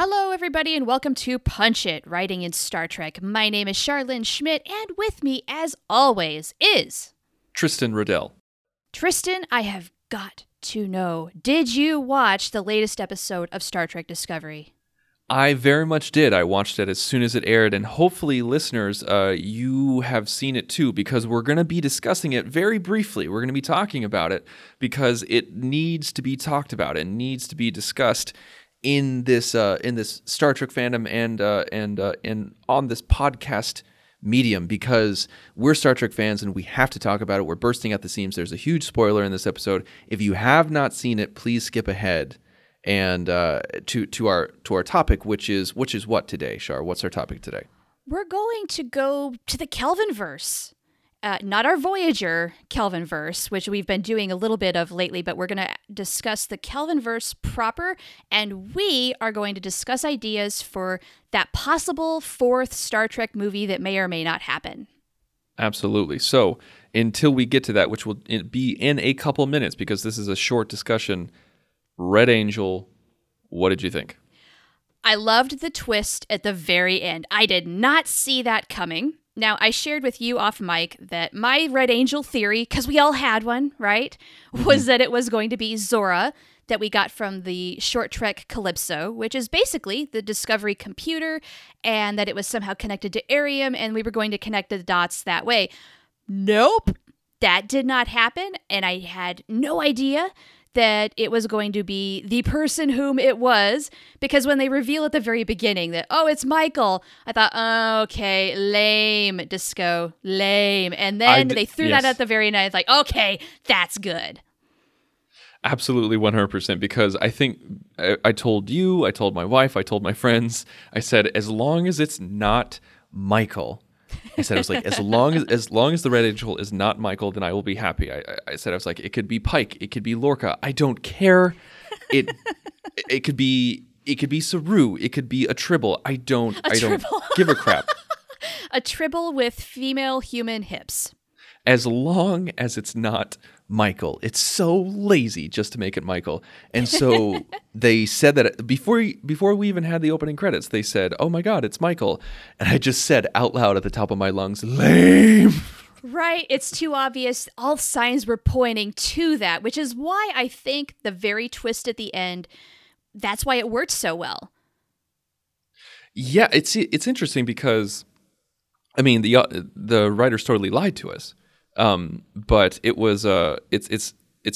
Hello, everybody, and welcome to Punch It, writing in Star Trek. My name is Charlene Schmidt, and with me, as always, is... Tristan Riddell. Tristan, I have got to know, did you watch the latest episode of Star Trek Discovery? I very much did. I watched it as soon as it aired, and hopefully, listeners, you have seen it too, because we're going to be discussing it very briefly. We're going to be talking about it, because it needs to be talked about. It needs to be discussed in this Star Trek fandom and on this podcast medium, because we're Star Trek fans and we have to talk about it. We're bursting at the seams. There's a huge spoiler in this episode. If you have not seen it, please skip ahead and to our topic, which is what today, Char? What's our topic today? We're going to go to the Kelvinverse. Not our Voyager Kelvinverse, which we've been doing a little bit of lately, but we're going to discuss the Kelvinverse proper, and we are going to discuss ideas for that possible fourth Star Trek movie that may or may not happen. Absolutely. So until we get to that, which will be in a couple minutes, because this is a short discussion, Red Angel, what did you think? I loved the twist at the very end. I did not see that coming. Now, I shared with you off mic that my Red Angel theory, because we all had one, right, was that it was going to be Zora that we got from the short trek Calypso, which is basically the Discovery computer, and that it was somehow connected to Arium, and we were going to connect the dots that way. Nope, that did not happen, and I had no idea that it was going to be the person whom it was, because when they reveal at the very beginning that, oh, it's Michael, I thought, oh, okay, lame, Disco, lame. And then they threw that at the very end. Like, okay, that's good. Absolutely 100%, because I think I told you, I told my wife, I told my friends, I said, as long as it's not Michael, I said, I was like, as long as the Red Angel is not Michael, then I will be happy. I said, I was like, it could be Pike, it could be Lorca, I don't care. It could be Saru, it could be a Tribble. I don't give a crap. A Tribble with female human hips. As long as it's not Michael. It's so lazy just to make it Michael. And so they said that before we even had the opening credits, they said, oh my God, it's Michael. And I just said out loud at the top of my lungs, lame. Right. It's too obvious. All signs were pointing to that, which is why I think the very twist at the end, that's why it worked so well. Yeah, it's interesting because, I mean, the writers totally lied to us. But it was it's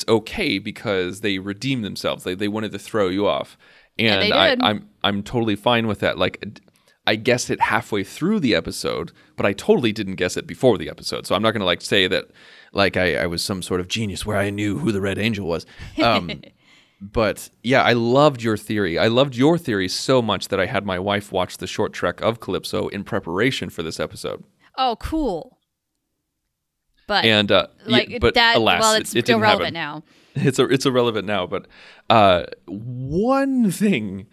okay because they redeemed themselves. They wanted to throw you off, and yeah, I'm totally fine with that. Like, I guessed it halfway through the episode, but I totally didn't guess it before the episode. So I'm not gonna like say that like I was some sort of genius where I knew who the Red Angel was. But yeah, I loved your theory. I loved your theory so much that I had my wife watch the short trek of Calypso in preparation for this episode. Oh, cool. But, it's irrelevant now. It's irrelevant now. But one thing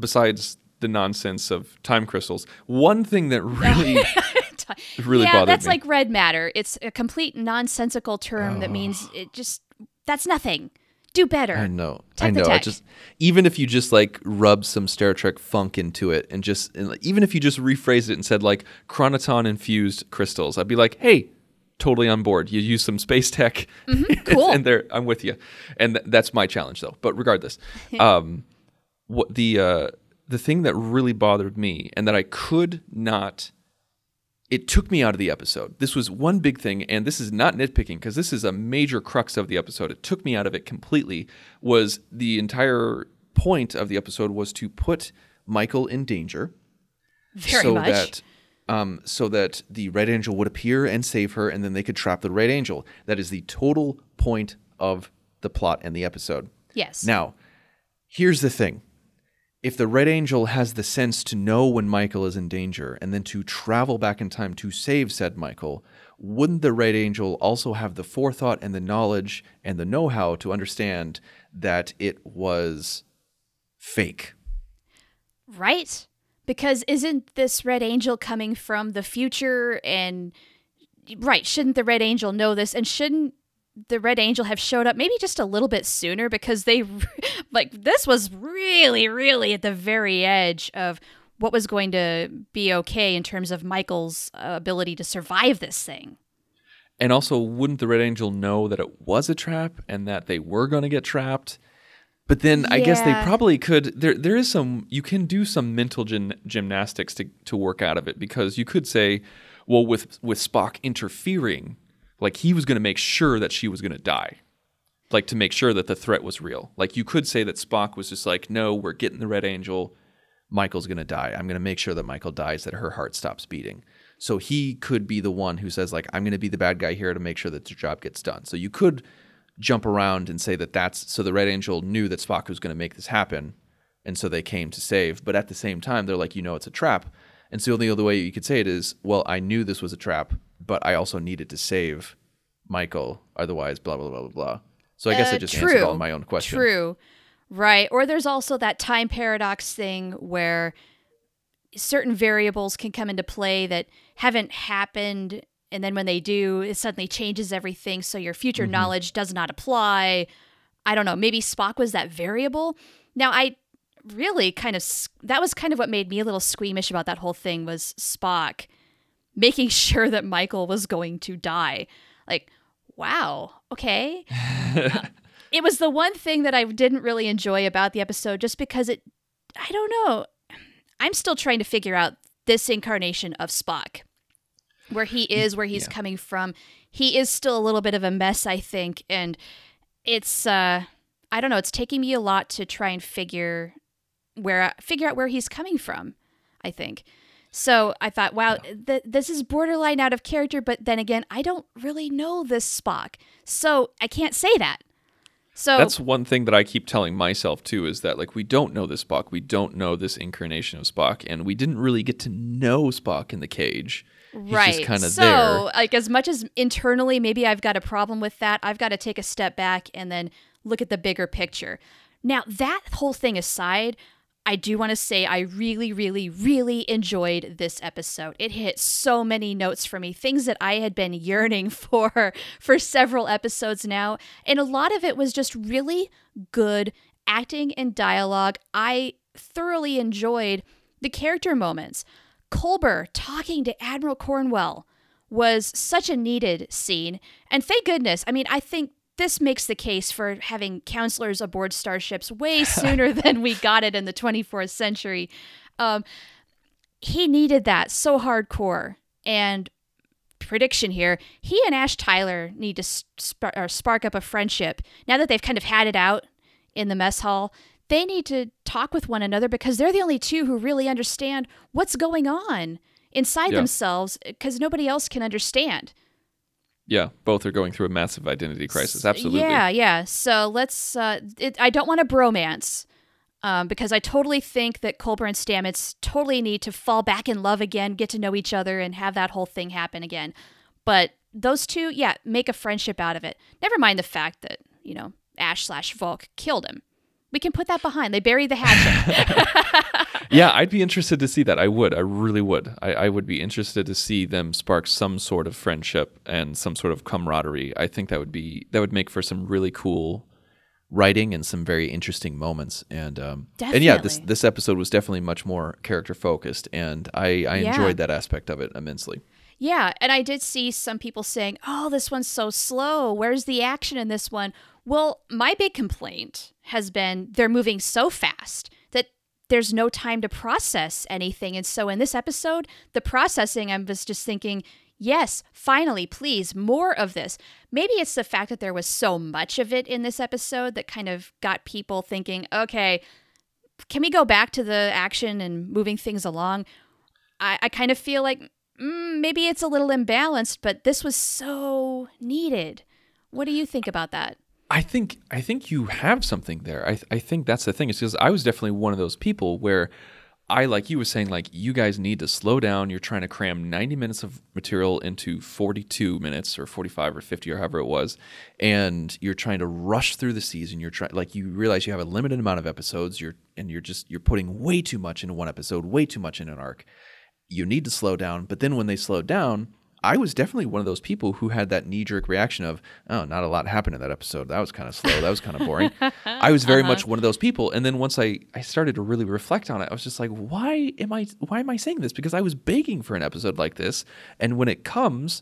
besides the nonsense of time crystals, one thing that really bothered me. Yeah, that's like red matter. It's a complete nonsensical term that means that's nothing. Do better. I know. I just, even if you just like rub some Star Trek funk into it and even if you just rephrased it and said like chronoton infused crystals, I'd be like, hey, totally on board. You use some space tech. Mm-hmm. Cool. And there, I'm with you. And that's my challenge though. But regardless, the thing that really bothered me and that I could not, it took me out of the episode. This was one big thing, and this is not nitpicking because this is a major crux of the episode. It took me out of it completely, was the entire point of the episode was to put Michael in danger. So that the Red Angel would appear and save her, and then they could trap the Red Angel. That is the total point of the plot and the episode. Yes. Now, here's the thing. If the Red Angel has the sense to know when Michael is in danger and then to travel back in time to save said Michael, wouldn't the Red Angel also have the forethought and the knowledge and the know-how to understand that it was fake? Right? Because isn't this Red Angel coming from the future? And right, shouldn't the Red Angel know this? And shouldn't the Red Angel have showed up maybe just a little bit sooner, because they this was really, really at the very edge of what was going to be okay in terms of Michael's ability to survive this thing. And also, wouldn't the Red Angel know that it was a trap and that they were going to get trapped? But then I guess they probably could, there is some, you can do some mental gymnastics to work out of it, because you could say, well, with Spock interfering, like he was going to make sure that she was going to die, like to make sure that the threat was real. Like you could say that Spock was just like, no, we're getting the Red Angel. Michael's going to die. I'm going to make sure that Michael dies, that her heart stops beating. So he could be the one who says like, I'm going to be the bad guy here to make sure that the job gets done. So you could jump around and say that so the Red Angel knew that Spock was going to make this happen. And so they came to save. But at the same time, they're like, you know, it's a trap. And so the only way you could say it is, well, I knew this was a trap, but I also needed to save Michael, otherwise blah, blah, blah, blah, blah. So I guess I just answered all my own question. True. Right. Or there's also that time paradox thing where certain variables can come into play that haven't happened, and then when they do, it suddenly changes everything, so your future knowledge does not apply. I don't know. Maybe Spock was that variable. Now, I really kind of... that was kind of what made me a little squeamish about that whole thing, was Spock making sure that Michael was going to die. Like, wow, okay. It was the one thing that I didn't really enjoy about the episode, just because it... I don't know. I'm still trying to figure out this incarnation of Spock, where he is, where he's coming from. He is still a little bit of a mess, I think. And it's, I don't know, it's taking me a lot to try and figure out where he's coming from, I think. So I thought, wow, this is borderline out of character. But then again, I don't really know this Spock, so I can't say that. So that's one thing that I keep telling myself too, is that like, we don't know this Spock. We don't know this incarnation of Spock. And we didn't really get to know Spock in the cage. He's right. Just kinda so, there. Like, as much as internally, maybe I've got a problem with that, I've got to take a step back and then look at the bigger picture. Now, that whole thing aside, I do want to say I really, really, really enjoyed this episode. It hit so many notes for me, things that I had been yearning for several episodes now. And a lot of it was just really good acting and dialogue. I thoroughly enjoyed the character moments. Culber talking to Admiral Cornwell was such a needed scene. And thank goodness. I mean, I think this makes the case for having counselors aboard starships way sooner than we got it in the 24th century. He needed that so hardcore. And prediction here, he and Ash Tyler need to spark up a friendship. Now that they've kind of had it out in the mess hall, they need to talk with one another, because they're the only two who really understand what's going on inside themselves, because nobody else can understand. Yeah, both are going through a massive identity crisis. Absolutely. Yeah. So let's... I don't want a bromance, because I totally think that Culber and Stamets totally need to fall back in love again, get to know each other, and have that whole thing happen again. But those two, make a friendship out of it. Never mind the fact that, you know, Ash/Vulk killed him. We can put that behind. They buried the hatchet. Yeah, I'd be interested to see that. I would. I really would. I would be interested to see them spark some sort of friendship and some sort of camaraderie. I think that would make for some really cool writing and some very interesting moments. And this episode was definitely much more character focused, and I enjoyed that aspect of it immensely. Yeah, and I did see some people saying, "Oh, this one's so slow. Where's the action in this one?" Well, my big complaint has been they're moving so fast that there's no time to process anything. And so in this episode, the processing, I was just thinking, yes, finally, please, more of this. Maybe it's the fact that there was so much of it in this episode that kind of got people thinking, okay, can we go back to the action and moving things along? I kind of feel like maybe it's a little imbalanced, but this was so needed. What do you think about that? I think you have something there. I think that's the thing. It's because I was definitely one of those people where I, like you, was saying, like, you guys need to slow down. You're trying to cram 90 minutes of material into 42 minutes or 45 or 50 or however it was. And you're trying to rush through the season. You're trying, like, you realize you have a limited amount of episodes. You're putting way too much into one episode, way too much in an arc. You need to slow down. But then when they slow down, I was definitely one of those people who had that knee-jerk reaction of, oh, not a lot happened in that episode. That was kind of slow. That was kind of boring. I was very much one of those people. And then once I started to really reflect on it, I was just like, why am I saying this? Because I was begging for an episode like this. And when it comes,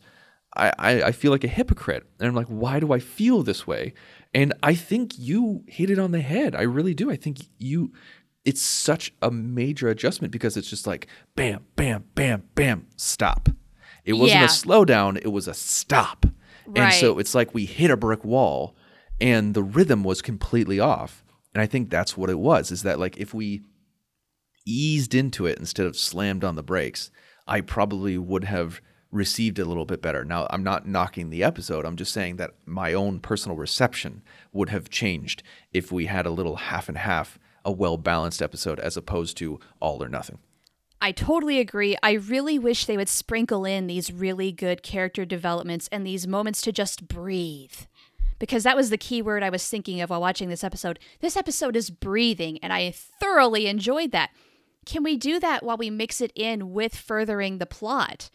I feel like a hypocrite. And I'm like, why do I feel this way? And I think you hit it on the head. I really do. I think you... It's such a major adjustment because it's just like, bam, bam, bam, bam, stop. It wasn't a slowdown. It was a stop. Right. And so it's like we hit a brick wall and the rhythm was completely off. And I think that's what it was, is that, like, if we eased into it instead of slammed on the brakes, I probably would have received it a little bit better. Now, I'm not knocking the episode. I'm just saying that my own personal reception would have changed if we had a little half and half, a well-balanced episode as opposed to all or nothing. I totally agree. I really wish they would sprinkle in these really good character developments and these moments to just breathe. Because that was the key word I was thinking of while watching this episode. This episode is breathing, and I thoroughly enjoyed that. Can we do that while we mix it in with furthering the plot?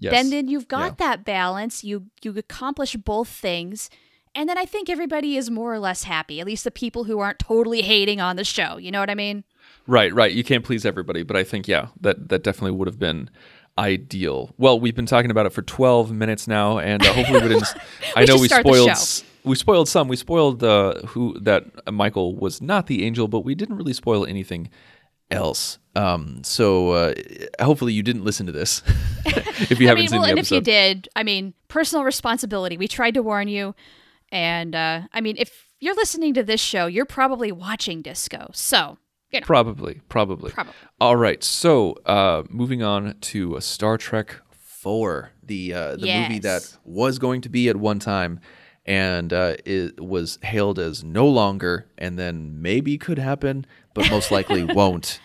Yes. Then you've got that balance. You accomplish both things. And then I think everybody is more or less happy, at least the people who aren't totally hating on the show. You know what I mean? Right. You can't please everybody. But I think, that definitely would have been ideal. Well, we've been talking about it for 12 minutes now, and hopefully we didn't... I know we spoiled some. We spoiled who that Michael was not the angel, but we didn't really spoil anything else. So hopefully you didn't listen to this if you haven't seen the episode. And if you did, personal responsibility. We tried to warn you. And, if you're listening to this show, you're probably watching Disco. So, you know. Probably. All right. So, moving on to Star Trek IV, the movie that was going to be at one time and it was hailed as no longer and then maybe could happen, but most likely won't.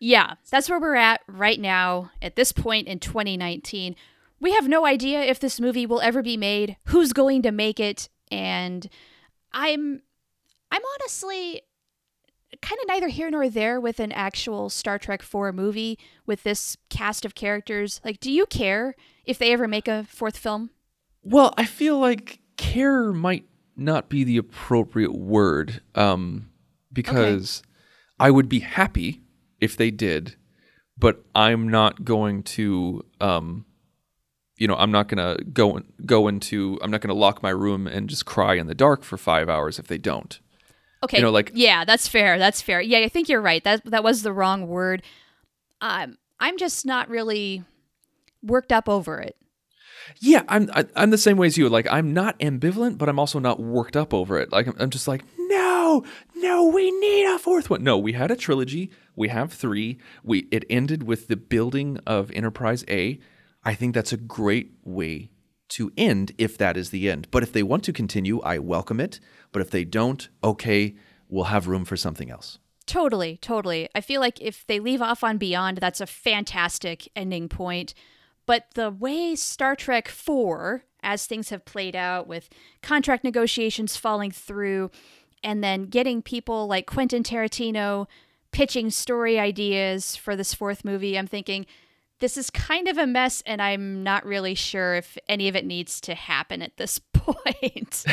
Yeah. That's where we're at right now at this point in 2019. We have no idea if this movie will ever be made, who's going to make it. And I'm honestly kind of neither here nor there with an actual Star Trek IV movie with this cast of characters. Like, do you care if they ever make a fourth film? Well, I feel like care might not be the appropriate word because I would be happy if they did, but I'm not going to... I'm not going to lock my room and just cry in the dark for 5 hours if they don't. Okay. That's fair. Yeah, I think you're right. That was the wrong word. I'm just not really worked up over it. Yeah, I'm the same way as you. Like, I'm not ambivalent, but I'm also not worked up over it. Like, I'm just like, no, we need a fourth one. No, we had a trilogy. We have three. It ended with the building of Enterprise A. I think that's a great way to end if that is the end. But if they want to continue, I welcome it. But if they don't, okay, we'll have room for something else. Totally. I feel like if they leave off on Beyond, that's a fantastic ending point. But the way Star Trek IV, as things have played out with contract negotiations falling through and then getting people like Quentin Tarantino pitching story ideas for this fourth movie, I'm thinking... this is kind of a mess, and I'm not really sure if any of it needs to happen at this point.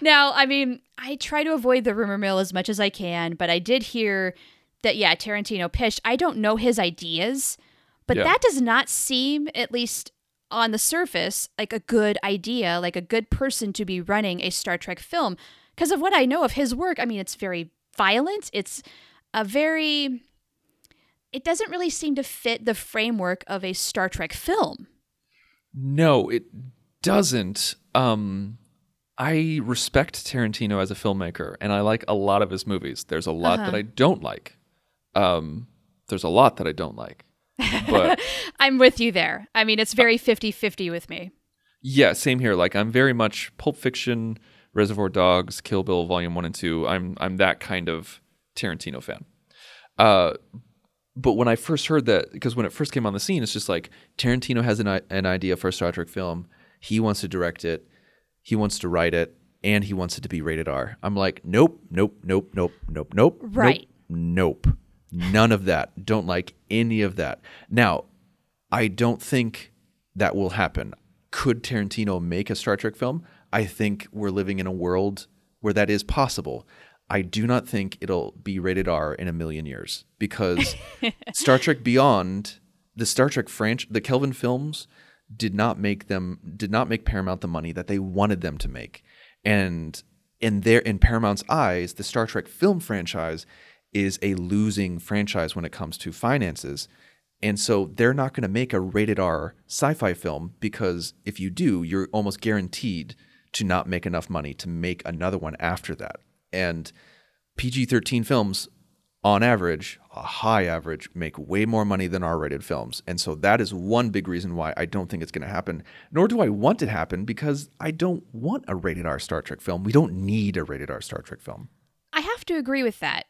Now, I try to avoid the rumor mill as much as I can, but I did hear that, Tarantino pitched. I don't know his ideas, but that does not seem, at least on the surface, like a good idea, like a good person to be running a Star Trek film. Because of what I know of his work, it's very violent. It's it doesn't really seem to fit the framework of a Star Trek film. No, it doesn't. I respect Tarantino as a filmmaker, and I like a lot of his movies. There's a lot that I don't like. But I'm with you there. I mean, it's very 50-50 with me. Yeah, same here. Like, I'm very much Pulp Fiction, Reservoir Dogs, Kill Bill Volume 1 and 2. I'm that kind of Tarantino fan. But when I first heard that, because when it first came on the scene, it's just like, Tarantino has an idea for a Star Trek film. He wants to direct it. He wants to write it. And he wants it to be rated R. I'm like, nope. Right. Nope. None of that. Don't like any of that. Now, I don't think that will happen. Could Tarantino make a Star Trek film? I think we're living in a world where that is possible. I do not think it'll be rated R in a million years, because Star Trek Beyond, the Star Trek franchise, the Kelvin films did not make Paramount the money that they wanted them to make. And in Paramount's eyes, the Star Trek film franchise is a losing franchise when it comes to finances. And so they're not going to make a rated R sci-fi film, because if you do, you're almost guaranteed to not make enough money to make another one after that. And PG-13 films, on average, a high average, make way more money than R-rated films. And so that is one big reason why I don't think it's going to happen, nor do I want it to happen, because I don't want a rated R Star Trek film. We don't need a rated R Star Trek film. I have to agree with that.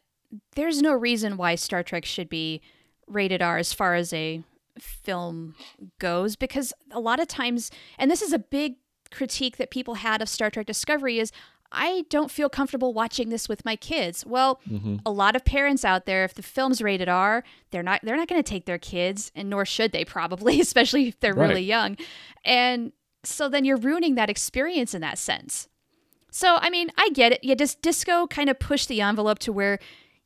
There's no reason why Star Trek should be rated R as far as a film goes, because a lot of times, and this is a big critique that people had of Star Trek Discovery, is I don't feel comfortable watching this with my kids. Well, a lot of parents out there, if the film's rated R, they're not going to take their kids, and nor should they probably, especially if they're really young. And so then you're ruining that experience in that sense. So, I mean, I get it. Yeah, Disco kind of pushed the envelope to where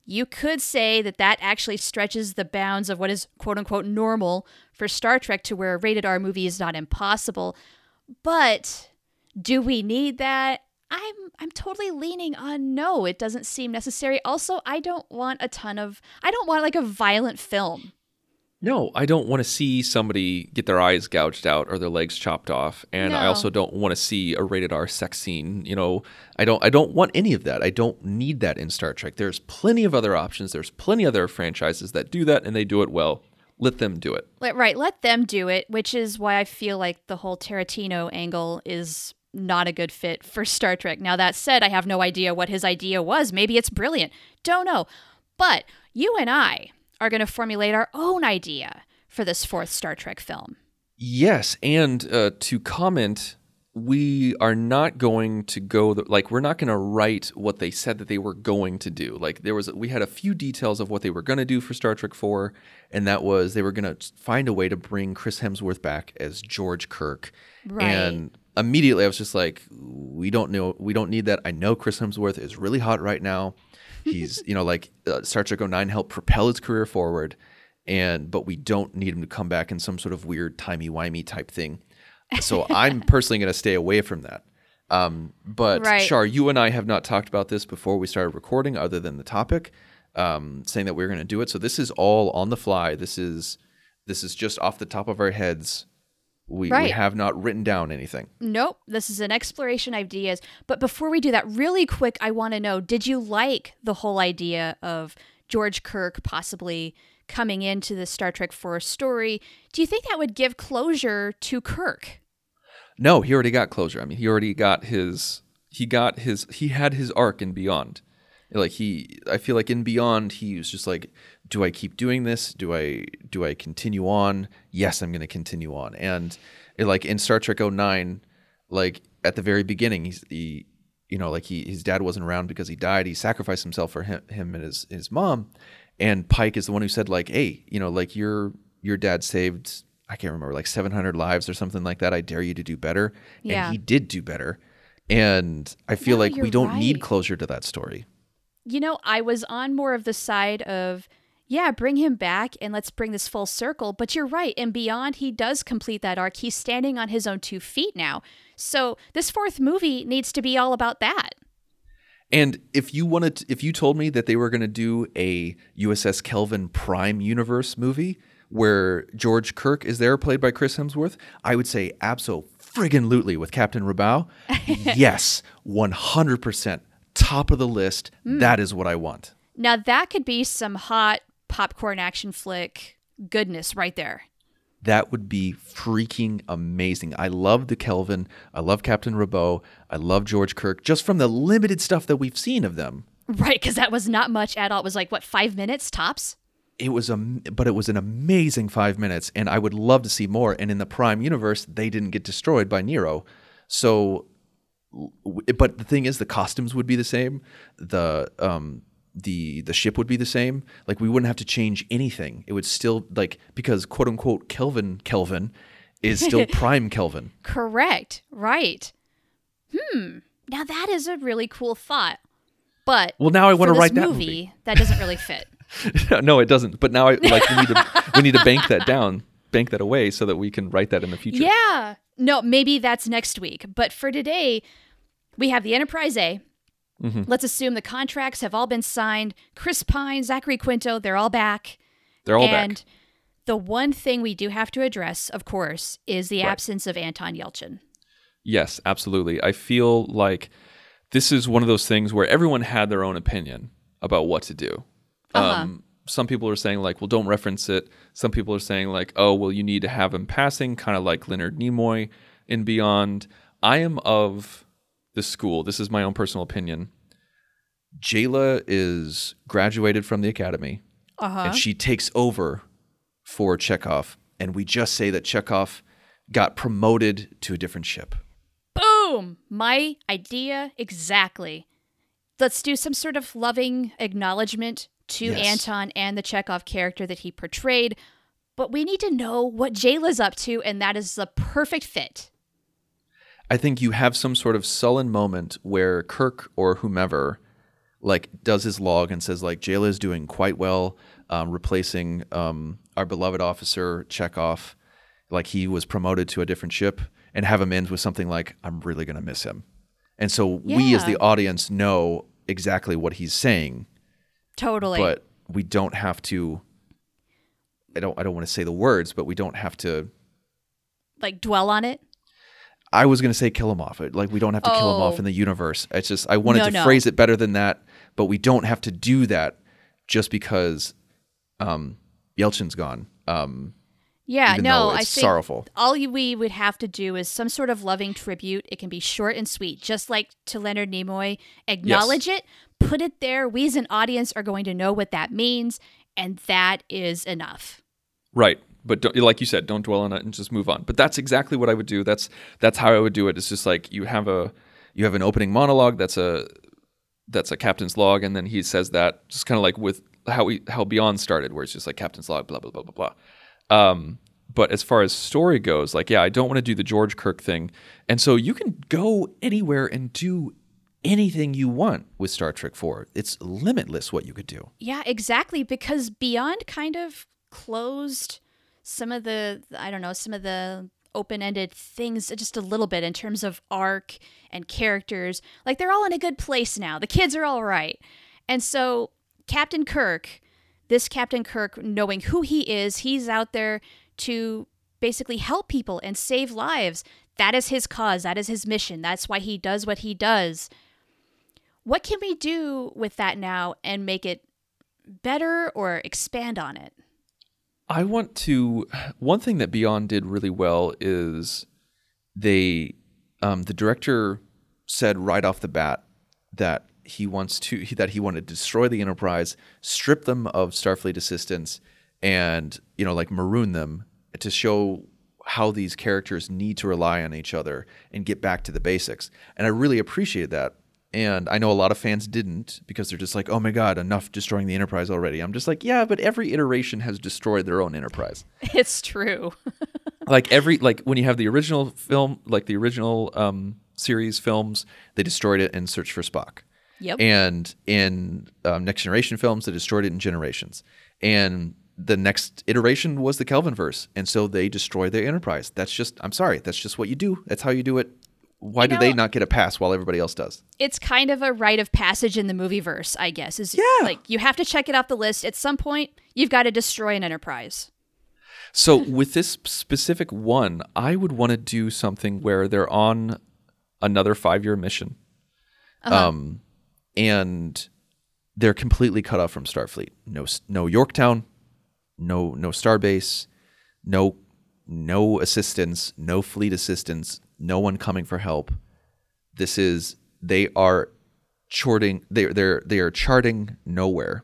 you could say that actually stretches the bounds of what is quote-unquote normal for Star Trek, to where a rated R movie is not impossible. But do we need that? I'm totally leaning on no, it doesn't seem necessary. Also, I don't want like a violent film. No, I don't want to see somebody get their eyes gouged out or their legs chopped off. And I also don't want to see a rated R sex scene. You know, I don't want any of that. I don't need that in Star Trek. There's plenty of other options. There's plenty of other franchises that do that, and they do it well. Let them do it. Let them do it, which is why I feel like the whole Tarantino angle is not a good fit for Star Trek. Now, that said, I have no idea what his idea was. Maybe it's brilliant. Don't know. But you and I are going to formulate our own idea for this fourth Star Trek film. Yes, and to comment, we are not going to we're not going to write what they said that they were going to do. Like, we had a few details of what they were going to do for Star Trek IV, and that was they were going to find a way to bring Chris Hemsworth back as George Kirk. Right. And immediately I was just like, we don't need that. I know Chris Hemsworth is really hot right now. He's, Star Trek 09 helped propel his career forward, but we don't need him to come back in some sort of weird timey-wimey type thing. So I'm personally going to stay away from that. But Char, you and I have not talked about this before we started recording, other than the topic, saying that we're going to do it. So this is all on the fly. This is just off the top of our heads. We have not written down anything. Nope. This is an exploration ideas. But before we do that, really quick, I want to know, did you like the whole idea of George Kirk possibly coming into the Star Trek IV story? Do you think that would give closure to Kirk? No, he already got closure. I mean, he had his arc in Beyond. I feel like in Beyond, he was just like, do I keep doing this? Do I continue on? Yes, I'm going to continue on. And in Star Trek 09, at the very beginning, his dad wasn't around because he died. He sacrificed himself for him and his mom. And Pike is the one who said, hey, your dad saved, I can't remember, 700 lives or something like that. I dare you to do better. Yeah. And he did do better. And I feel we don't need closure to that story. I was on more of the side of, yeah, bring him back and let's bring this full circle. But you're right. And Beyond, he does complete that arc. He's standing on his own 2 feet now. So this fourth movie needs to be all about that. And if you wanted to, if you told me that they were going to do a USS Kelvin Prime Universe movie where George Kirk is there, played by Chris Hemsworth, I would say abso-friggin-lutely with Captain Rabao. Yes, 100%. Top of the list. Mm. That is what I want. Now that could be some hot popcorn action flick goodness right there. That would be freaking amazing. I love the Kelvin. I love Captain Rabot. I love George Kirk, just from the limited stuff that we've seen of them. Right, because that was not much at all. It was like, what, 5 minutes tops? It was, but it was an amazing 5 minutes, and I would love to see more. And in the Prime Universe, they didn't get destroyed by Nero. So, but the thing is, the costumes would be the same. The ship would be the same. Like, we wouldn't have to change anything. It would still, like, because quote unquote Kelvin is still Prime Kelvin. Correct. Right. Now that is a really cool thought. But well, now I want to write that movie. That doesn't really fit. No, it doesn't. But now I like we need to bank that down, bank that away, so that we can write that in the future. Yeah. No, maybe that's next week. But for today, we have the Enterprise A. Mm-hmm. Let's assume the contracts have all been signed. Chris Pine, Zachary Quinto, they're all back. And the one thing we do have to address, of course, is the absence of Anton Yelchin. Yes, absolutely. I feel like this is one of those things where everyone had their own opinion about what to do. Some people are saying, like, well, don't reference it. Some people are saying, like, oh, well, you need to have him passing, kind of like Leonard Nimoy in Beyond. I am of the school, this is my own personal opinion, Jaylah is graduated from the academy, and she takes over for Chekhov, and we just say that Chekhov got promoted to a different ship. Boom! My idea exactly. Let's do some sort of loving acknowledgement to Anton and the Chekhov character that he portrayed, but we need to know what Jaylah's up to, and that is the perfect fit. I think you have some sort of sullen moment where Kirk or whomever, like, does his log and says, like, Jaylah is doing quite well, replacing our beloved officer Chekhov, like, he was promoted to a different ship, and have him end with something like, I'm really going to miss him. And so we as the audience know exactly what he's saying. Totally. But we don't have to, I don't want to say the words, but we don't have to, like, dwell on it. I was going to say kill him off. Like, we don't have to kill him off in the universe. It's just, I wanted to phrase it better than that, but we don't have to do that just because Yelchin's gone. I think sorrowful. All we would have to do is some sort of loving tribute. It can be short and sweet, just like to Leonard Nimoy. Acknowledge it, put it there. We as an audience are going to know what that means, and that is enough. Right. But don't, like you said, don't dwell on it and just move on. But that's exactly what I would do. That's how I would do it. It's just like you have an opening monologue. That's a captain's log, and then he says that, just kind of like with how Beyond started, where it's just like captain's log, blah blah blah blah blah. But as far as story goes, like, I don't want to do the George Kirk thing, and so you can go anywhere and do anything you want with Star Trek IV. It's limitless what you could do. Yeah, exactly. Because Beyond kind of closed some of the open-ended things just a little bit in terms of arc and characters. Like, they're all in a good place now. The kids are all right. And so Captain Kirk, knowing who he is, he's out there to basically help people and save lives. That is his cause. That is his mission. That's why he does what he does. What can we do with that now and make it better or expand on it? One thing that Beyond did really well is they, the director said right off the bat that he wanted to destroy the Enterprise, strip them of Starfleet assistance, and, like, maroon them to show how these characters need to rely on each other and get back to the basics. And I really appreciate that. And I know a lot of fans didn't, because they're just like, oh my God, enough destroying the Enterprise already. I'm just like, yeah, but every iteration has destroyed their own Enterprise. It's true. like when you have the original film, like the original series films, they destroyed it in Search for Spock. Yep. And in Next Generation films, they destroyed it in Generations. And the next iteration was the Kelvinverse. And so they destroyed their Enterprise. That's just what you do. That's how you do it. Why do they not get a pass while everybody else does? It's kind of a rite of passage in the movieverse, I guess. Like, you have to check it off the list. At some point, you've got to destroy an Enterprise. So with this specific one, I would want to do something where they're on another 5-year mission. And they're completely cut off from Starfleet. No Yorktown, no Starbase, no assistance, no fleet assistance, no one coming for help. They are charting nowhere,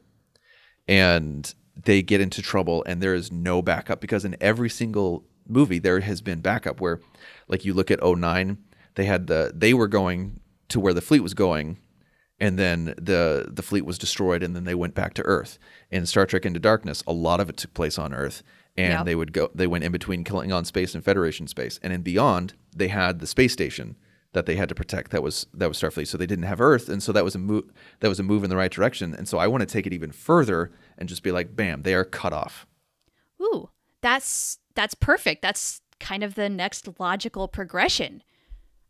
and they get into trouble, and there is no backup, because in every single movie there has been backup where, like, you look at 09, they were going to where the fleet was going, and then the fleet was destroyed, and then they went back to Earth. In Star Trek Into Darkness, a lot of it took place on Earth. And they went in between Klingon space and Federation space. And in Beyond, they had the space station that they had to protect. That was Starfleet. So they didn't have Earth, and so that was a move in the right direction. And so I want to take it even further and just be like, bam, they are cut off. Ooh, that's perfect. That's kind of the next logical progression.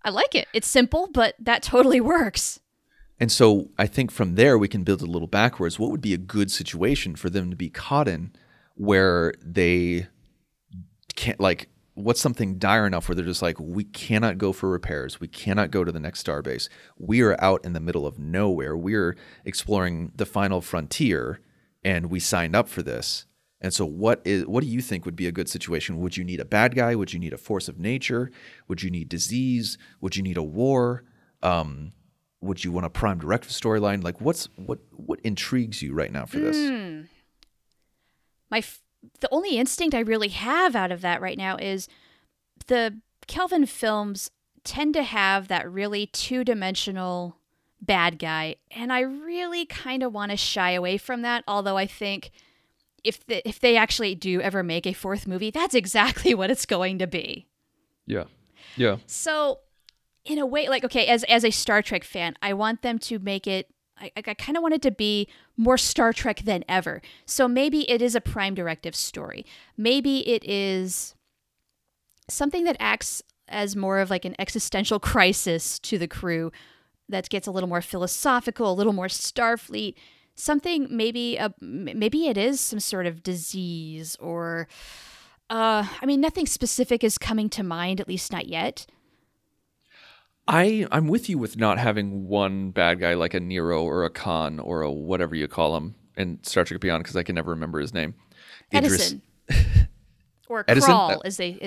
I like it. It's simple, but that totally works. And so I think from there we can build a little backwards. What would be a good situation for them to be caught in? Where they can't, like, what's something dire enough where they're just like, we cannot go for repairs. We cannot go to the next starbase. We are out in the middle of nowhere. We're exploring the final frontier, and we signed up for this. And so what do you think would be a good situation? Would you need a bad guy? Would you need a force of nature? Would you need disease? Would you need a war? Would you want a prime directive storyline? Like, what intrigues you right now for this? The only instinct I really have out of that right now is the Kelvin films tend to have that really two-dimensional bad guy, and I really kind of want to shy away from that, although I think if they actually do ever make a fourth movie, that's exactly what it's going to be. Yeah. So in a way, like, okay, as a Star Trek fan, I want them to make it, I kind of want it to be more Star Trek than ever. So maybe it is a prime directive story. Maybe it is something that acts as more of like an existential crisis to the crew that gets a little more philosophical, a little more Starfleet. Something, maybe it is some sort of disease or... nothing specific is coming to mind, at least not yet. I'm with you with not having one bad guy like a Nero or a Khan or a whatever you call him in Star Trek Beyond, because I can never remember his name. Edison. Or Krall.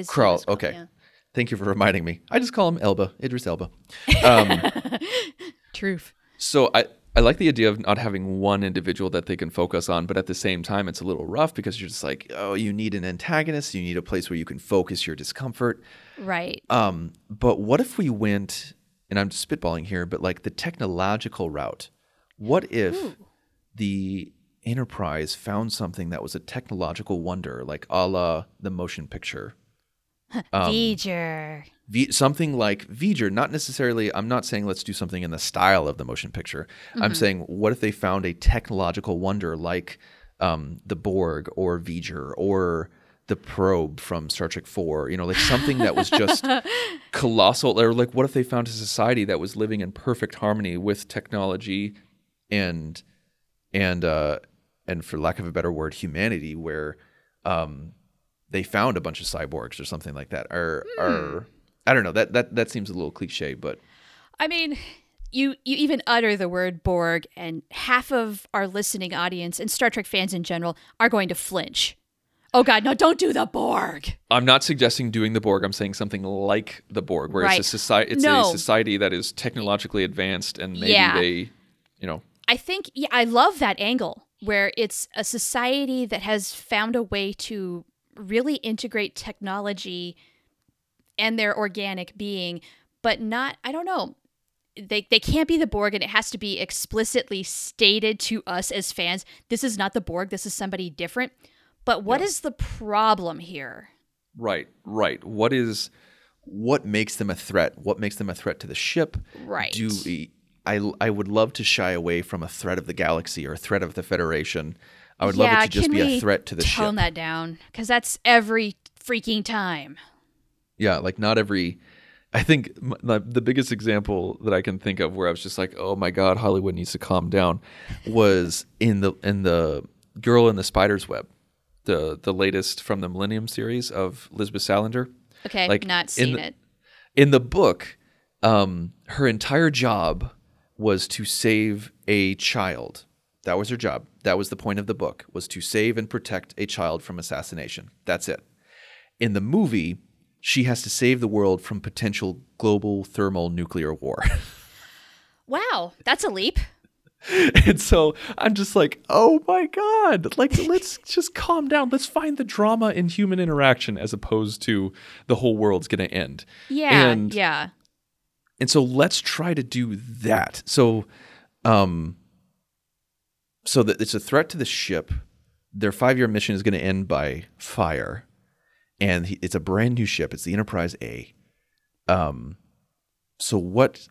Krall, okay. Yeah. Thank you for reminding me. I just call him Idris Elba. Truth. So I like the idea of not having one individual that they can focus on, but at the same time, it's a little rough because you're just like, oh, you need an antagonist. You need a place where you can focus your discomfort. Right. But what if we went, and I'm just spitballing here, but like the technological route? What if the Enterprise found something that was a technological wonder, like a la the motion picture? V'ger. Something like V'ger, not necessarily, I'm not saying let's do something in the style of the motion picture. Mm-hmm. I'm saying what if they found a technological wonder like the Borg or V'ger or the probe from Star Trek IV, like something that was just colossal. Or like what if they found a society that was living in perfect harmony with technology and for lack of a better word, humanity, where they found a bunch of cyborgs or something like that. I don't know. That seems a little cliche, but I mean, you even utter the word Borg, and half of our listening audience and Star Trek fans in general are going to flinch. Oh God, no! Don't do the Borg. I'm not suggesting doing the Borg. I'm saying something like the Borg, where It's a society. A society that is technologically advanced, and maybe they. I think I love that angle where it's a society that has found a way to really integrate technology and their organic being, but not, I don't know, they can't be the Borg, and it has to be explicitly stated to us as fans, this is not the Borg, this is somebody different. But what is the problem here? Right. What makes them a threat? What makes them a threat to the ship? Right. I would love to shy away from a threat of the galaxy or a threat of the Federation. I would love it to just be a threat to the ship. Tone that down, because that's every freaking time. Yeah, like not every I think the biggest example that I can think of where I was just like, oh my God, Hollywood needs to calm down, was in the Girl in the Spider's Web, the latest from the Millennium series of Lisbeth Salander. Okay, like, not seen it. In the book, her entire job was to save a child. That was her job. That was the point of the book, was to save and protect a child from assassination. That's it. In the movie, she has to save the world from potential global thermal nuclear war. Wow, that's a leap. And so I'm just like, oh my God, like, let's just calm down. Let's find the drama in human interaction as opposed to the whole world's going to end. Yeah, yeah. And so let's try to do that. So so that it's a threat to the ship. Their 5-year mission is going to end by fire. And it's a brand new ship. It's the Enterprise A. So what?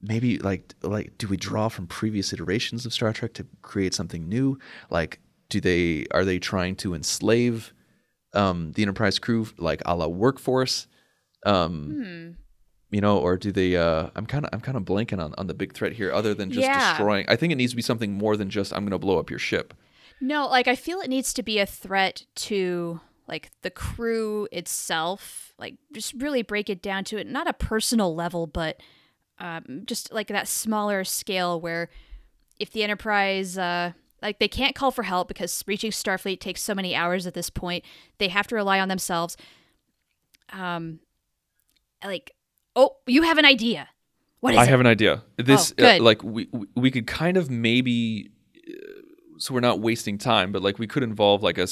Maybe like, do we draw from previous iterations of Star Trek to create something new? Like, are they trying to enslave the Enterprise crew, like a la Workforce? You know, or do they? I'm kind of blanking on the big threat here, other than just destroying. I think it needs to be something more than just I'm going to blow up your ship. No, like, I feel it needs to be a threat to, like, the crew itself, like, just really break it down to it, not a personal level, but just like that smaller scale where if the Enterprise, like, they can't call for help because reaching Starfleet takes so many hours at this point, they have to rely on themselves. Like, oh, you have an idea. What is it? I have an idea. This, like, we could kind of maybe, so we're not wasting time, but, like, we could involve, like, a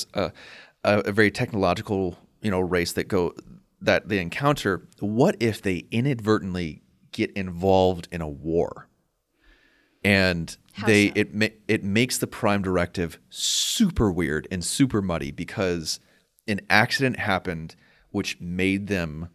very technological, you know, race that they encounter. What if they inadvertently get involved in a war, and it makes the Prime Directive super weird and super muddy because an accident happened which made them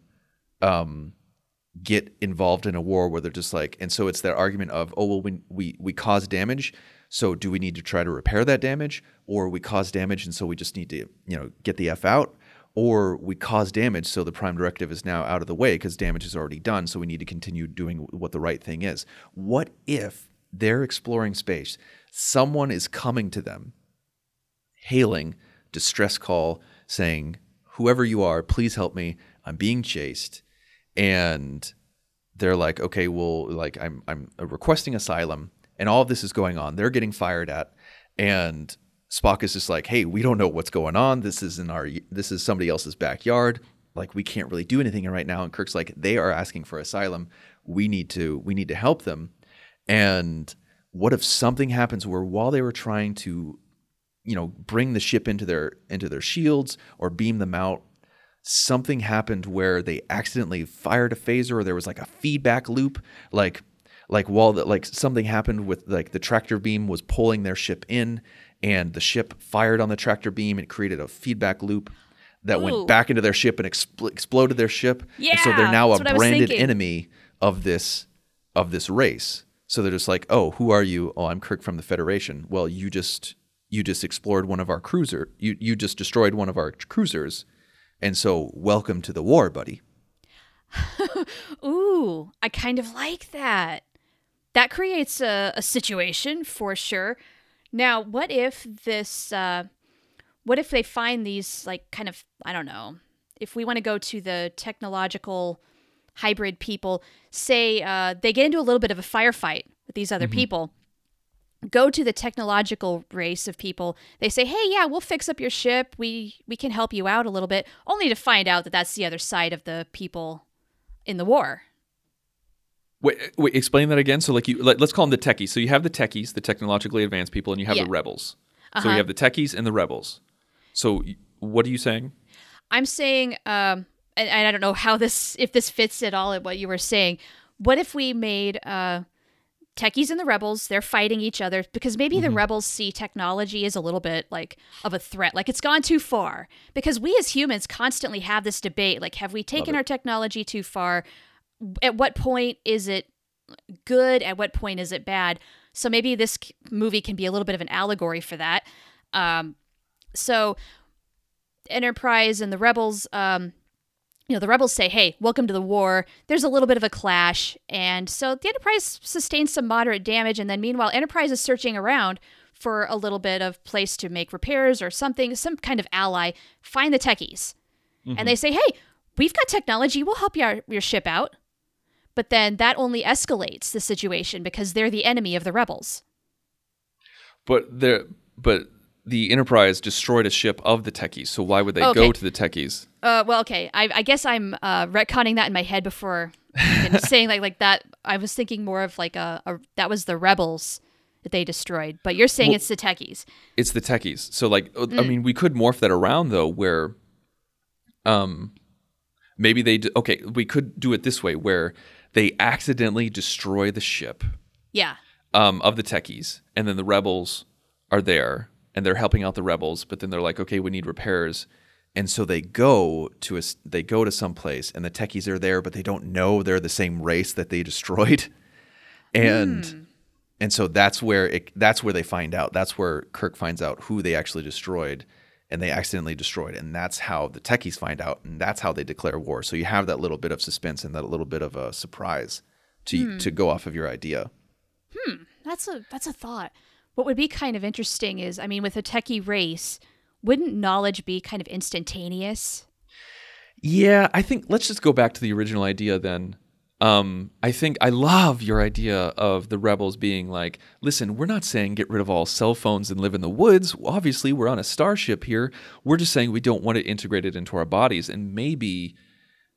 get involved in a war where they're just like, and so it's that argument of, oh well, we caused damage. So do we need to try to repair that damage, or we cause damage and so we just need to, you know, get the F out, or we cause damage so the Prime Directive is now out of the way because damage is already done, so we need to continue doing what the right thing is. What if they're exploring space, someone is coming to them, hailing, distress call, saying, whoever you are, please help me, I'm being chased, and they're like, okay, well, like, I'm requesting asylum. And all of this is going on. They're getting fired at. And Spock is just like, hey, we don't know what's going on. This is somebody else's backyard. Like, we can't really do anything right now. And Kirk's like, they are asking for asylum. We need to help them. And what if something happens where while they were trying to, you know, bring the ship into their shields or beam them out, something happened where they accidentally fired a phaser, or there was like a feedback loop, like something happened with, like, the tractor beam was pulling their ship in, and the ship fired on the tractor beam and created a feedback loop that went back into their ship and exploded their ship. Yeah, and so they're now a branded enemy of this race. So they're just like, oh, who are you? Oh, I'm Kirk from the Federation. Well, you just explored one of our cruiser. You just destroyed one of our cruisers, and so welcome to the war, buddy. Ooh, I kind of like that. That creates a situation for sure. Now, what if this, what if they find these, like, kind of, I don't know, if we want to go to the technological hybrid people, say they get into a little bit of a firefight with these other people, go to the technological race of people, they say, hey, yeah, we'll fix up your ship, we can help you out a little bit, only to find out that that's the other side of the people in the war. Wait, explain that again. So, like, let's call them the techies. So you have the techies, the technologically advanced people, and you have the rebels. So you have the techies and the rebels. So what are you saying? I'm saying, and I don't know how if this fits at all at what you were saying. What if we made techies and the rebels? They're fighting each other because maybe the rebels see technology as a little bit like of a threat, like it's gone too far. Because we as humans constantly have this debate, like, have we taken our technology too far? At what point is it good? At what point is it bad? So maybe this movie can be a little bit of an allegory for that. So Enterprise and the Rebels, the rebels say, hey, welcome to the war. There's a little bit of a clash. And so the Enterprise sustains some moderate damage. And then meanwhile, Enterprise is searching around for a little bit of place to make repairs or something, some kind of ally, find the techies. Mm-hmm. And they say, hey, we've got technology. We'll help your ship out. But then that only escalates the situation because they're the enemy of the rebels. But the Enterprise destroyed a ship of the techies, so why would they go to the techies? I guess I'm retconning that in my head before saying like that. I was thinking more of like that was the rebels that they destroyed, but you're saying it's the techies. It's the techies. So I mean, we could morph that around though, where maybe we could do it this way where they accidentally destroy the ship. Yeah. Of the techies, and then the rebels are there. And they're helping out the rebels, but then they're like, okay, we need repairs. And so they go to some place, and the techies are there, but they don't know they're the same race that they destroyed. And so that's where they find out. That's where Kirk finds out who they actually destroyed, and they accidentally destroyed. And that's how the techies find out, and that's how they declare war. So you have that little bit of suspense and that little bit of a surprise to go off of your idea. That's a thought. What would be kind of interesting is, I mean, with a techie race, wouldn't knowledge be kind of instantaneous? Yeah, I think let's just go back to the original idea then. I think I love your idea of the rebels being like, listen, we're not saying get rid of all cell phones and live in the woods. Obviously, we're on a starship here. We're just saying we don't want it integrated into our bodies. And maybe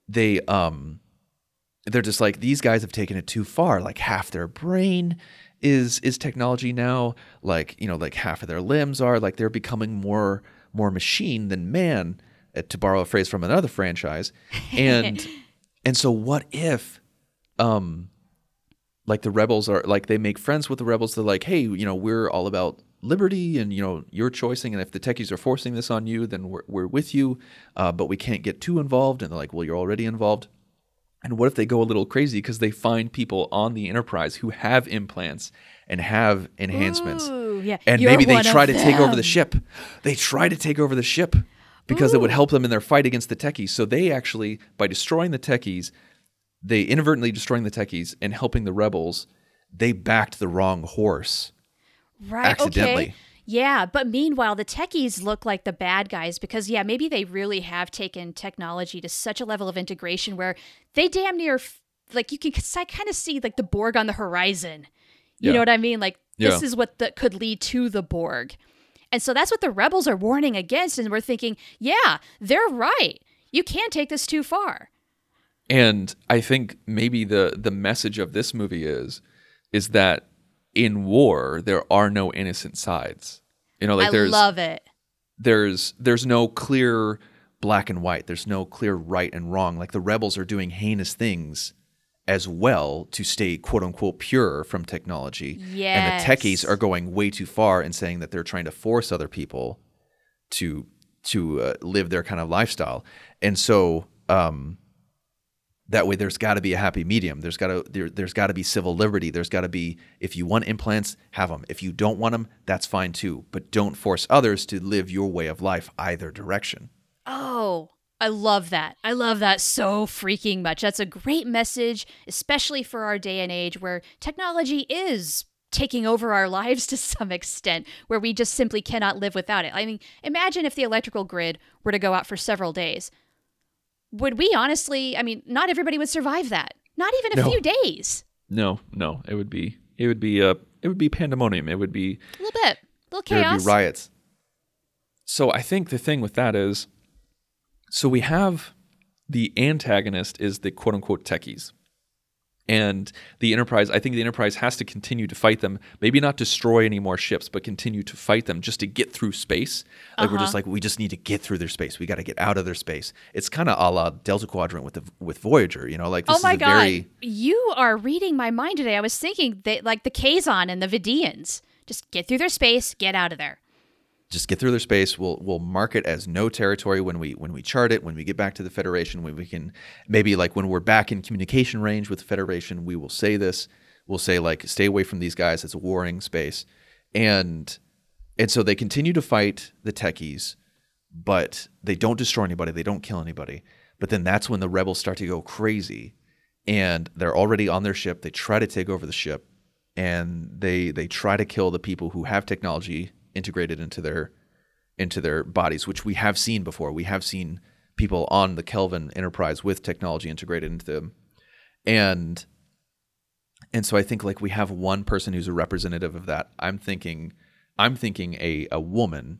they... they're just like, these guys have taken it too far. Like half their brain is technology now. Like, like half of their limbs are. Like they're becoming more machine than man, to borrow a phrase from another franchise. And so what if, like the rebels are like, they make friends with the rebels. They're like, hey, we're all about liberty and, your choicing. And if the techies are forcing this on you, then we're with you. But we can't get too involved. And they're like, well, you're already involved. And what if they go a little crazy because they find people on the Enterprise who have implants and have enhancements? Ooh, yeah. And maybe they try to take over the ship. They try to take over the ship because it would help them in their fight against the techies. So they actually, by destroying the techies, they inadvertently destroying the techies and helping the rebels, they backed the wrong horse. Right. Accidentally. Okay. Yeah, but meanwhile, the techies look like the bad guys because, yeah, maybe they really have taken technology to such a level of integration where they damn near, like, you can kind of see, like, the Borg on the horizon. You know what I mean? Like, this is what could lead to the Borg. And so that's what the rebels are warning against, and we're thinking, yeah, they're right. You can't take this too far. And I think maybe the message of this movie is that in war, there are no innocent sides. I love it. There's no clear black and white. There's no clear right and wrong. Like the rebels are doing heinous things as well to stay quote unquote pure from technology. Yes. And the techies are going way too far and saying that they're trying to force other people to live their kind of lifestyle. And so that way, there's got to be a happy medium. There's got to be civil liberty. There's got to be, if you want implants, have them. If you don't want them, that's fine too. But don't force others to live your way of life either direction. Oh, I love that. I love that so freaking much. That's a great message, especially for our day and age where technology is taking over our lives to some extent, where we just simply cannot live without it. I mean, imagine if the electrical grid were to go out for several days. Would we honestly, I mean, not everybody would survive that. Not even a few days. No. It would be pandemonium. It would be a little bit. A little chaos. There would be riots. So I think the thing with that is, so we have the antagonist is the quote unquote techies. And the Enterprise, I think the Enterprise has to continue to fight them. Maybe not destroy any more ships, but continue to fight them just to get through space. Like we're just like, we just need to get through their space. We got to get out of their space. It's kind of a la Delta Quadrant with Voyager, Like this is God. You are reading my mind today. I was thinking that like the Kazon and the Vidians, just get through their space, get out of there. Just get through their space. We'll mark it as no territory when we chart it. When we get back to the Federation, when we can maybe like when we're back in communication range with the Federation, we will say this. We'll say like stay away from these guys. It's a warring space, and so they continue to fight the techies, but they don't destroy anybody. They don't kill anybody. But then that's when the rebels start to go crazy, and they're already on their ship. They try to take over the ship, and they try to kill the people who have technology integrated into their bodies, which we have seen before. We have seen people on the Kelvin Enterprise with technology integrated into them. And so I think, like, we have one person who's a representative of that. I'm thinking a woman,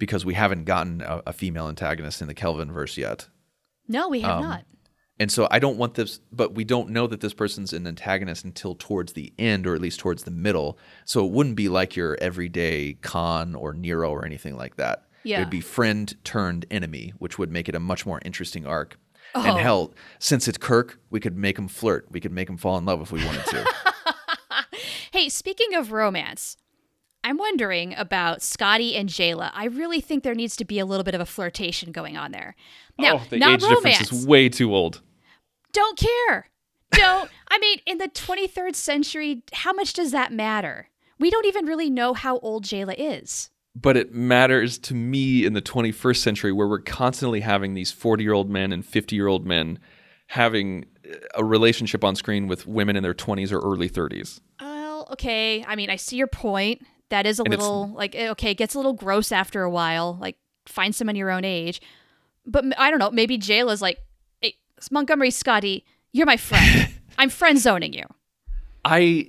because we haven't gotten a female antagonist in the Kelvinverse yet. No, we have not. And so I don't want this, but we don't know that this person's an antagonist until towards the end, or at least towards the middle. So it wouldn't be like your everyday Khan or Nero or anything like that. Yeah. It would be friend turned enemy, which would make it a much more interesting arc. Oh. And hell, since it's Kirk, we could make him flirt. We could make him fall in love if we wanted to. Hey, speaking of romance, I'm wondering about Scotty and Jaylah. I really think there needs to be a little bit of a flirtation going on there. Now, oh, the not age romance. Difference is way too old. Don't care. Don't. I mean, in the 23rd century, how much does that matter? We don't even really know how old Jaylah is. But it matters to me in the 21st century, where we're constantly having these 40-year-old men and 50-year-old men having a relationship on screen with women in their 20s or early 30s. Well, okay. I mean, I see your point. That is it gets a little gross after a while. Like, find someone your own age. But I don't know, maybe Jaylah's like, hey, Montgomery Scotty, you're my friend. I'm friend zoning you. I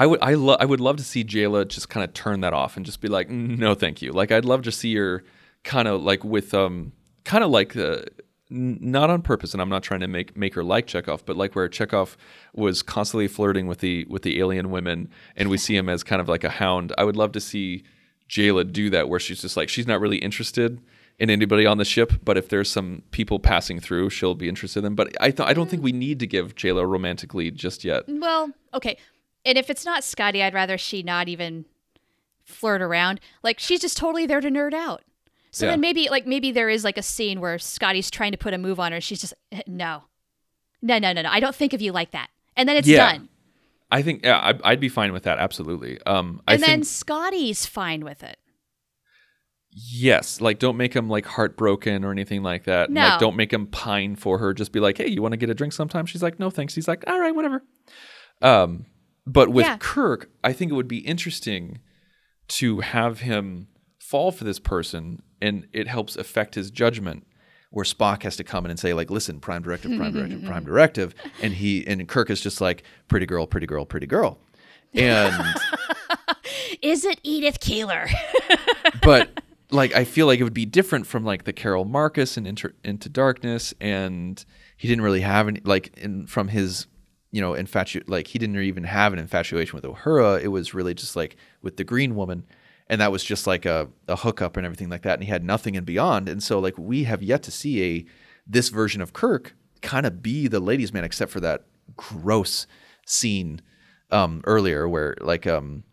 would love to see Jaylah just kind of turn that off and just be like, no, thank you. Like, I'd love to see her kind of like with kind of like the. Not on purpose, and I'm not trying to make her like Chekhov, but like where Chekhov was constantly flirting with the alien women, and we see him as kind of like a hound. I would love to see Jaylah do that, where she's just like, she's not really interested in anybody on the ship, but if there's some people passing through, she'll be interested in them. But I don't think we need to give Jaylah romantically just yet. Well, okay. And if it's not Scotty, I'd rather she not even flirt around. Like, she's just totally there to nerd out. So yeah. Then maybe there is like a scene where Scotty's trying to put a move on her, and she's just no. I don't think of you like that. And then it's done. I think I'd be fine with that, absolutely. Then Scotty's fine with it. Yes, like, don't make him like heartbroken or anything like that. No. Like, don't make him pine for her. Just be like, hey, you want to get a drink sometime? She's like, no, thanks. He's like, all right, whatever. But with Kirk, I think it would be interesting to have him fall for this person. And it helps affect his judgment, where Spock has to come in and say, like, listen, prime directive. And Kirk is just like, pretty girl. And is it Edith Keeler? But like, I feel like it would be different from like the Carol Marcus and Into Darkness. And he didn't really have any, like, from his, you know, he didn't even have an infatuation with Uhura. It was really just like with the green woman. And that was just like a hookup and everything like that. And he had nothing in Beyond. And so, like, we have yet to see this version of Kirk kind of be the ladies' man, except for that gross scene earlier where, like, I don't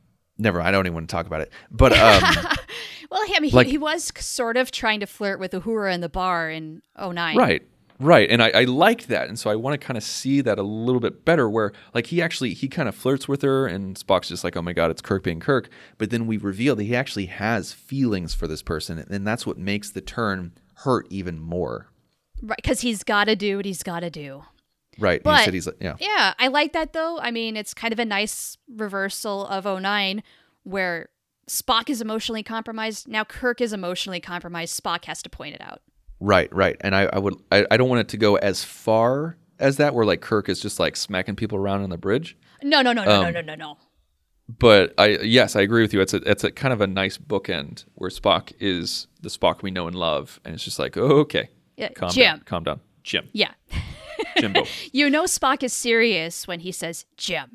even want to talk about it. But well, I mean, like, he was sort of trying to flirt with Uhura in the bar in 09. Right. And I liked that. And so I want to kind of see that a little bit better, where like he kind of flirts with her, and Spock's just like, oh my God, it's Kirk being Kirk. But then we reveal that he actually has feelings for this person. And that's what makes the turn hurt even more. Right. Because he's got to do what he's got to do. Right. But, he's like, yeah. Yeah. I like that though. I mean, it's kind of a nice reversal of 09, where Spock is emotionally compromised. Now Kirk is emotionally compromised. Spock has to point it out. Right. And I don't want it to go as far as that, where like Kirk is just like smacking people around on the bridge. No. But I agree with you. It's a kind of a nice bookend, where Spock is the Spock we know and love, and it's just like, oh, okay, yeah, calm down, Jim. Yeah, Jimbo. You know Spock is serious when he says Jim.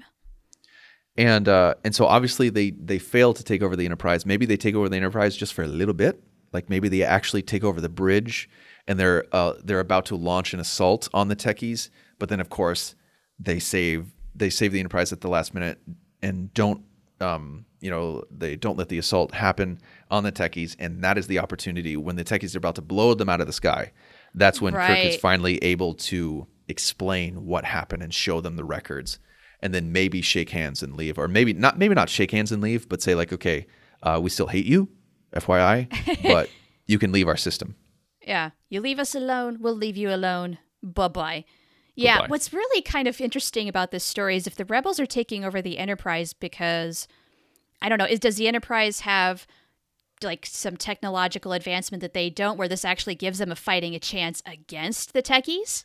And so obviously they fail to take over the Enterprise. Maybe they take over the Enterprise just for a little bit. Like, maybe they actually take over the bridge, and they're about to launch an assault on the techies. But then, of course, they save the Enterprise at the last minute, and they don't let the assault happen on the techies. And that is the opportunity when the techies are about to blow them out of the sky. That's when Kirk is finally able to explain what happened and show them the records, and then maybe shake hands and leave, or maybe not shake hands and leave, but say like, okay, we still hate you. FYI, but you can leave our system. Yeah. You leave us alone, we'll leave you alone. Bye-bye. Yeah, goodbye. What's really kind of interesting about this story is if the rebels are taking over the Enterprise because, I don't know, does the Enterprise have like some technological advancement that they don't, where this actually gives them a fighting chance against the techies?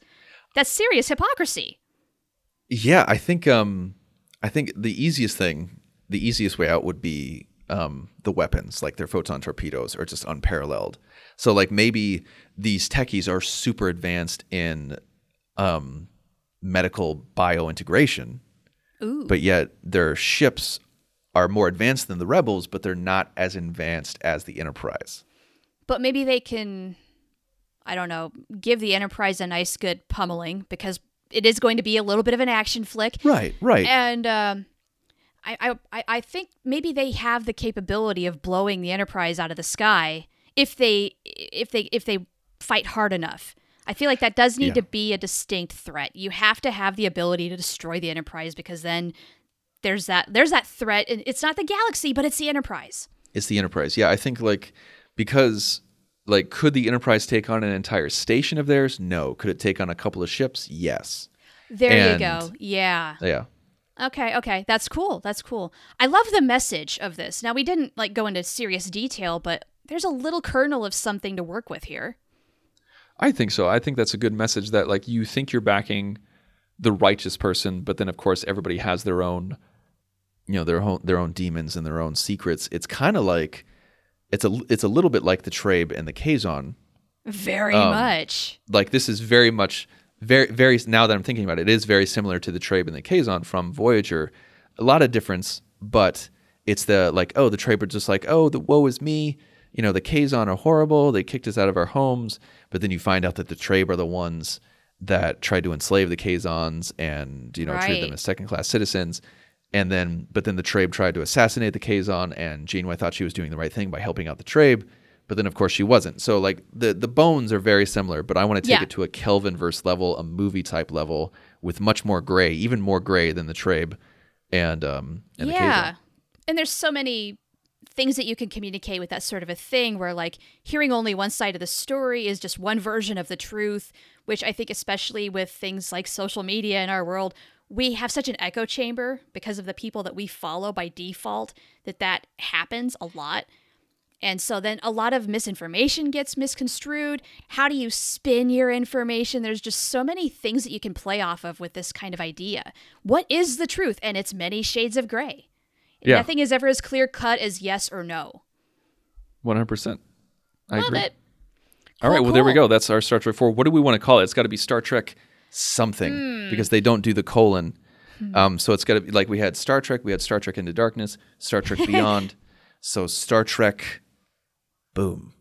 That's serious hypocrisy. Yeah, I think the easiest way out would be the weapons, like their photon torpedoes are just unparalleled. So like maybe these techies are super advanced in medical biointegration, but yet their ships are more advanced than the rebels, but they're not as advanced as the Enterprise. But maybe they can, I don't know, give the Enterprise a nice good pummeling because it is going to be a little bit of an action flick. Right. And I think maybe they have the capability of blowing the Enterprise out of the sky if they fight hard enough. I feel like that does need to be a distinct threat. You have to have the ability to destroy the Enterprise because then there's that threat. And it's not the galaxy, but it's the Enterprise. It's the Enterprise. Yeah, I think because could the Enterprise take on an entire station of theirs? No. Could it take on a couple of ships? Yes. There you go. Yeah. Yeah. Okay. That's cool. I love the message of this. Now, we didn't go into serious detail, but there's a little kernel of something to work with here. I think so. I think that's a good message that you think you're backing the righteous person, but then of course everybody has their own, their own demons and their own secrets. It's kind of like it's a little bit like the Trabe and the Kazon. Very much. This is very much. Very, very. Now that I'm thinking about it, it is very similar to the Trabe and the Kazon from Voyager. A lot of difference, but it's the Trabe are just the woe is me. The Kazon are horrible. They kicked us out of our homes. But then you find out that the Trabe are the ones that tried to enslave the Kazons and, treat them as second-class citizens. And then, the Trabe tried to assassinate the Kazon, and Janeway thought she was doing the right thing by helping out the Trabe. But then, of course, she wasn't. So, the bones are very similar, but I want to take it to a Kelvinverse level, a movie-type level, with much more gray, even more gray than the Trabe and the Kazon. And there's so many things that you can communicate with that sort of a thing where, hearing only one side of the story is just one version of the truth, which I think especially with things like social media in our world, we have such an echo chamber because of the people that we follow by default that happens a lot. And so then a lot of misinformation gets misconstrued. How do you spin your information? There's just so many things that you can play off of with this kind of idea. What is the truth? And it's many shades of gray. Yeah. Nothing is ever as clear cut as yes or no. 100%. I agree. It. All right. Well, there we go. That's our Star Trek 4. What do we want to call it? It's got to be Star Trek something because they don't do the colon. So it's got to be we had Star Trek. We had Star Trek Into Darkness, Star Trek Beyond. So Star Trek, boom.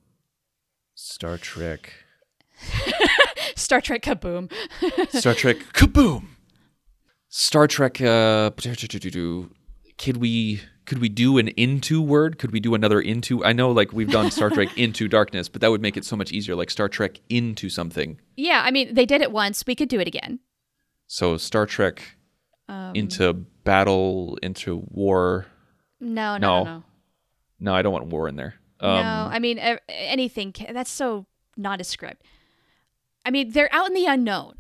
Star Trek. Star Trek kaboom. Star Trek kaboom. Star Trek. Could we do an into word? Could we do another into? I know we've done Star Trek Into Darkness, but that would make it so much easier. Star Trek into something. Yeah, I mean they did it once. We could do it again. So Star Trek into battle, into war. No, I don't want war in there. No, I mean anything. That's so nondescript. I mean, they're out in the unknown.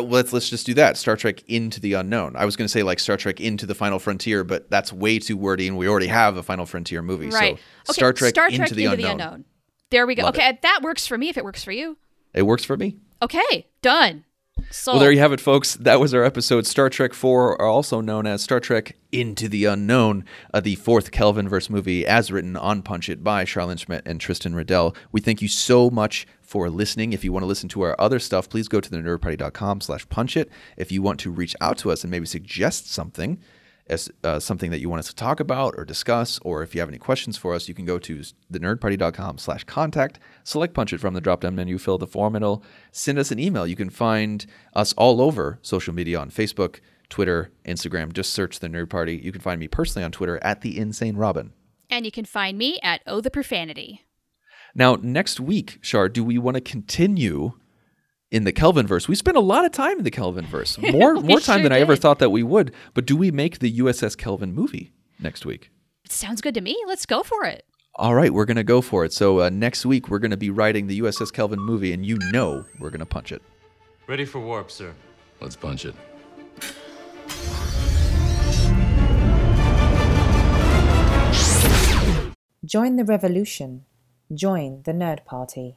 Let's just do that. Star Trek Into the Unknown. I was going to say Star Trek Into the Final Frontier, but that's way too wordy, and we already have a Final Frontier movie. Right. So okay. Star Trek Into the Unknown. There we go. Love it. That works for me if it works for you. It works for me. Okay, done. Sold. Well, there you have it, folks. That was our episode. Star Trek 4, also known as Star Trek Into the Unknown, the fourth Kelvinverse movie, as written on Punch It by Charlene Schmidt and Tristan Riddell. We thank you so much for listening. If you want to listen to our other stuff, please go to thenerdparty.com/punchit. If you want to reach out to us and maybe suggest something, something that you want us to talk about or discuss, or if you have any questions for us, you can go to thenerdparty.com/contact, select Punch It from the drop-down menu, fill the form, and it'll send us an email. You can find us all over social media on Facebook, Twitter, Instagram. Just search The Nerd Party. You can find me personally on Twitter at The Insane Robin. And you can find me at Oh The Profanity. Now, next week, Char, do we want to continue in the Kelvinverse? We spent a lot of time in the Kelvinverse, more time sure than did. I ever thought that we would. But do we make the USS Kelvin movie next week? Sounds good to me. Let's go for it. All right, we're going to go for it. So next week, we're going to be writing the USS Kelvin movie, and you know we're going to punch it. Ready for warp, sir. Let's punch it. Join the revolution. Join the Nerd Party.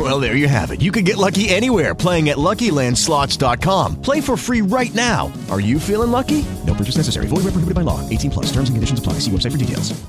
Well, there you have it. You can get lucky anywhere, playing at LuckyLandSlots.com. Play for free right now. Are you feeling lucky? No purchase necessary. Void where prohibited by law. 18 plus. Terms and conditions apply. See website for details.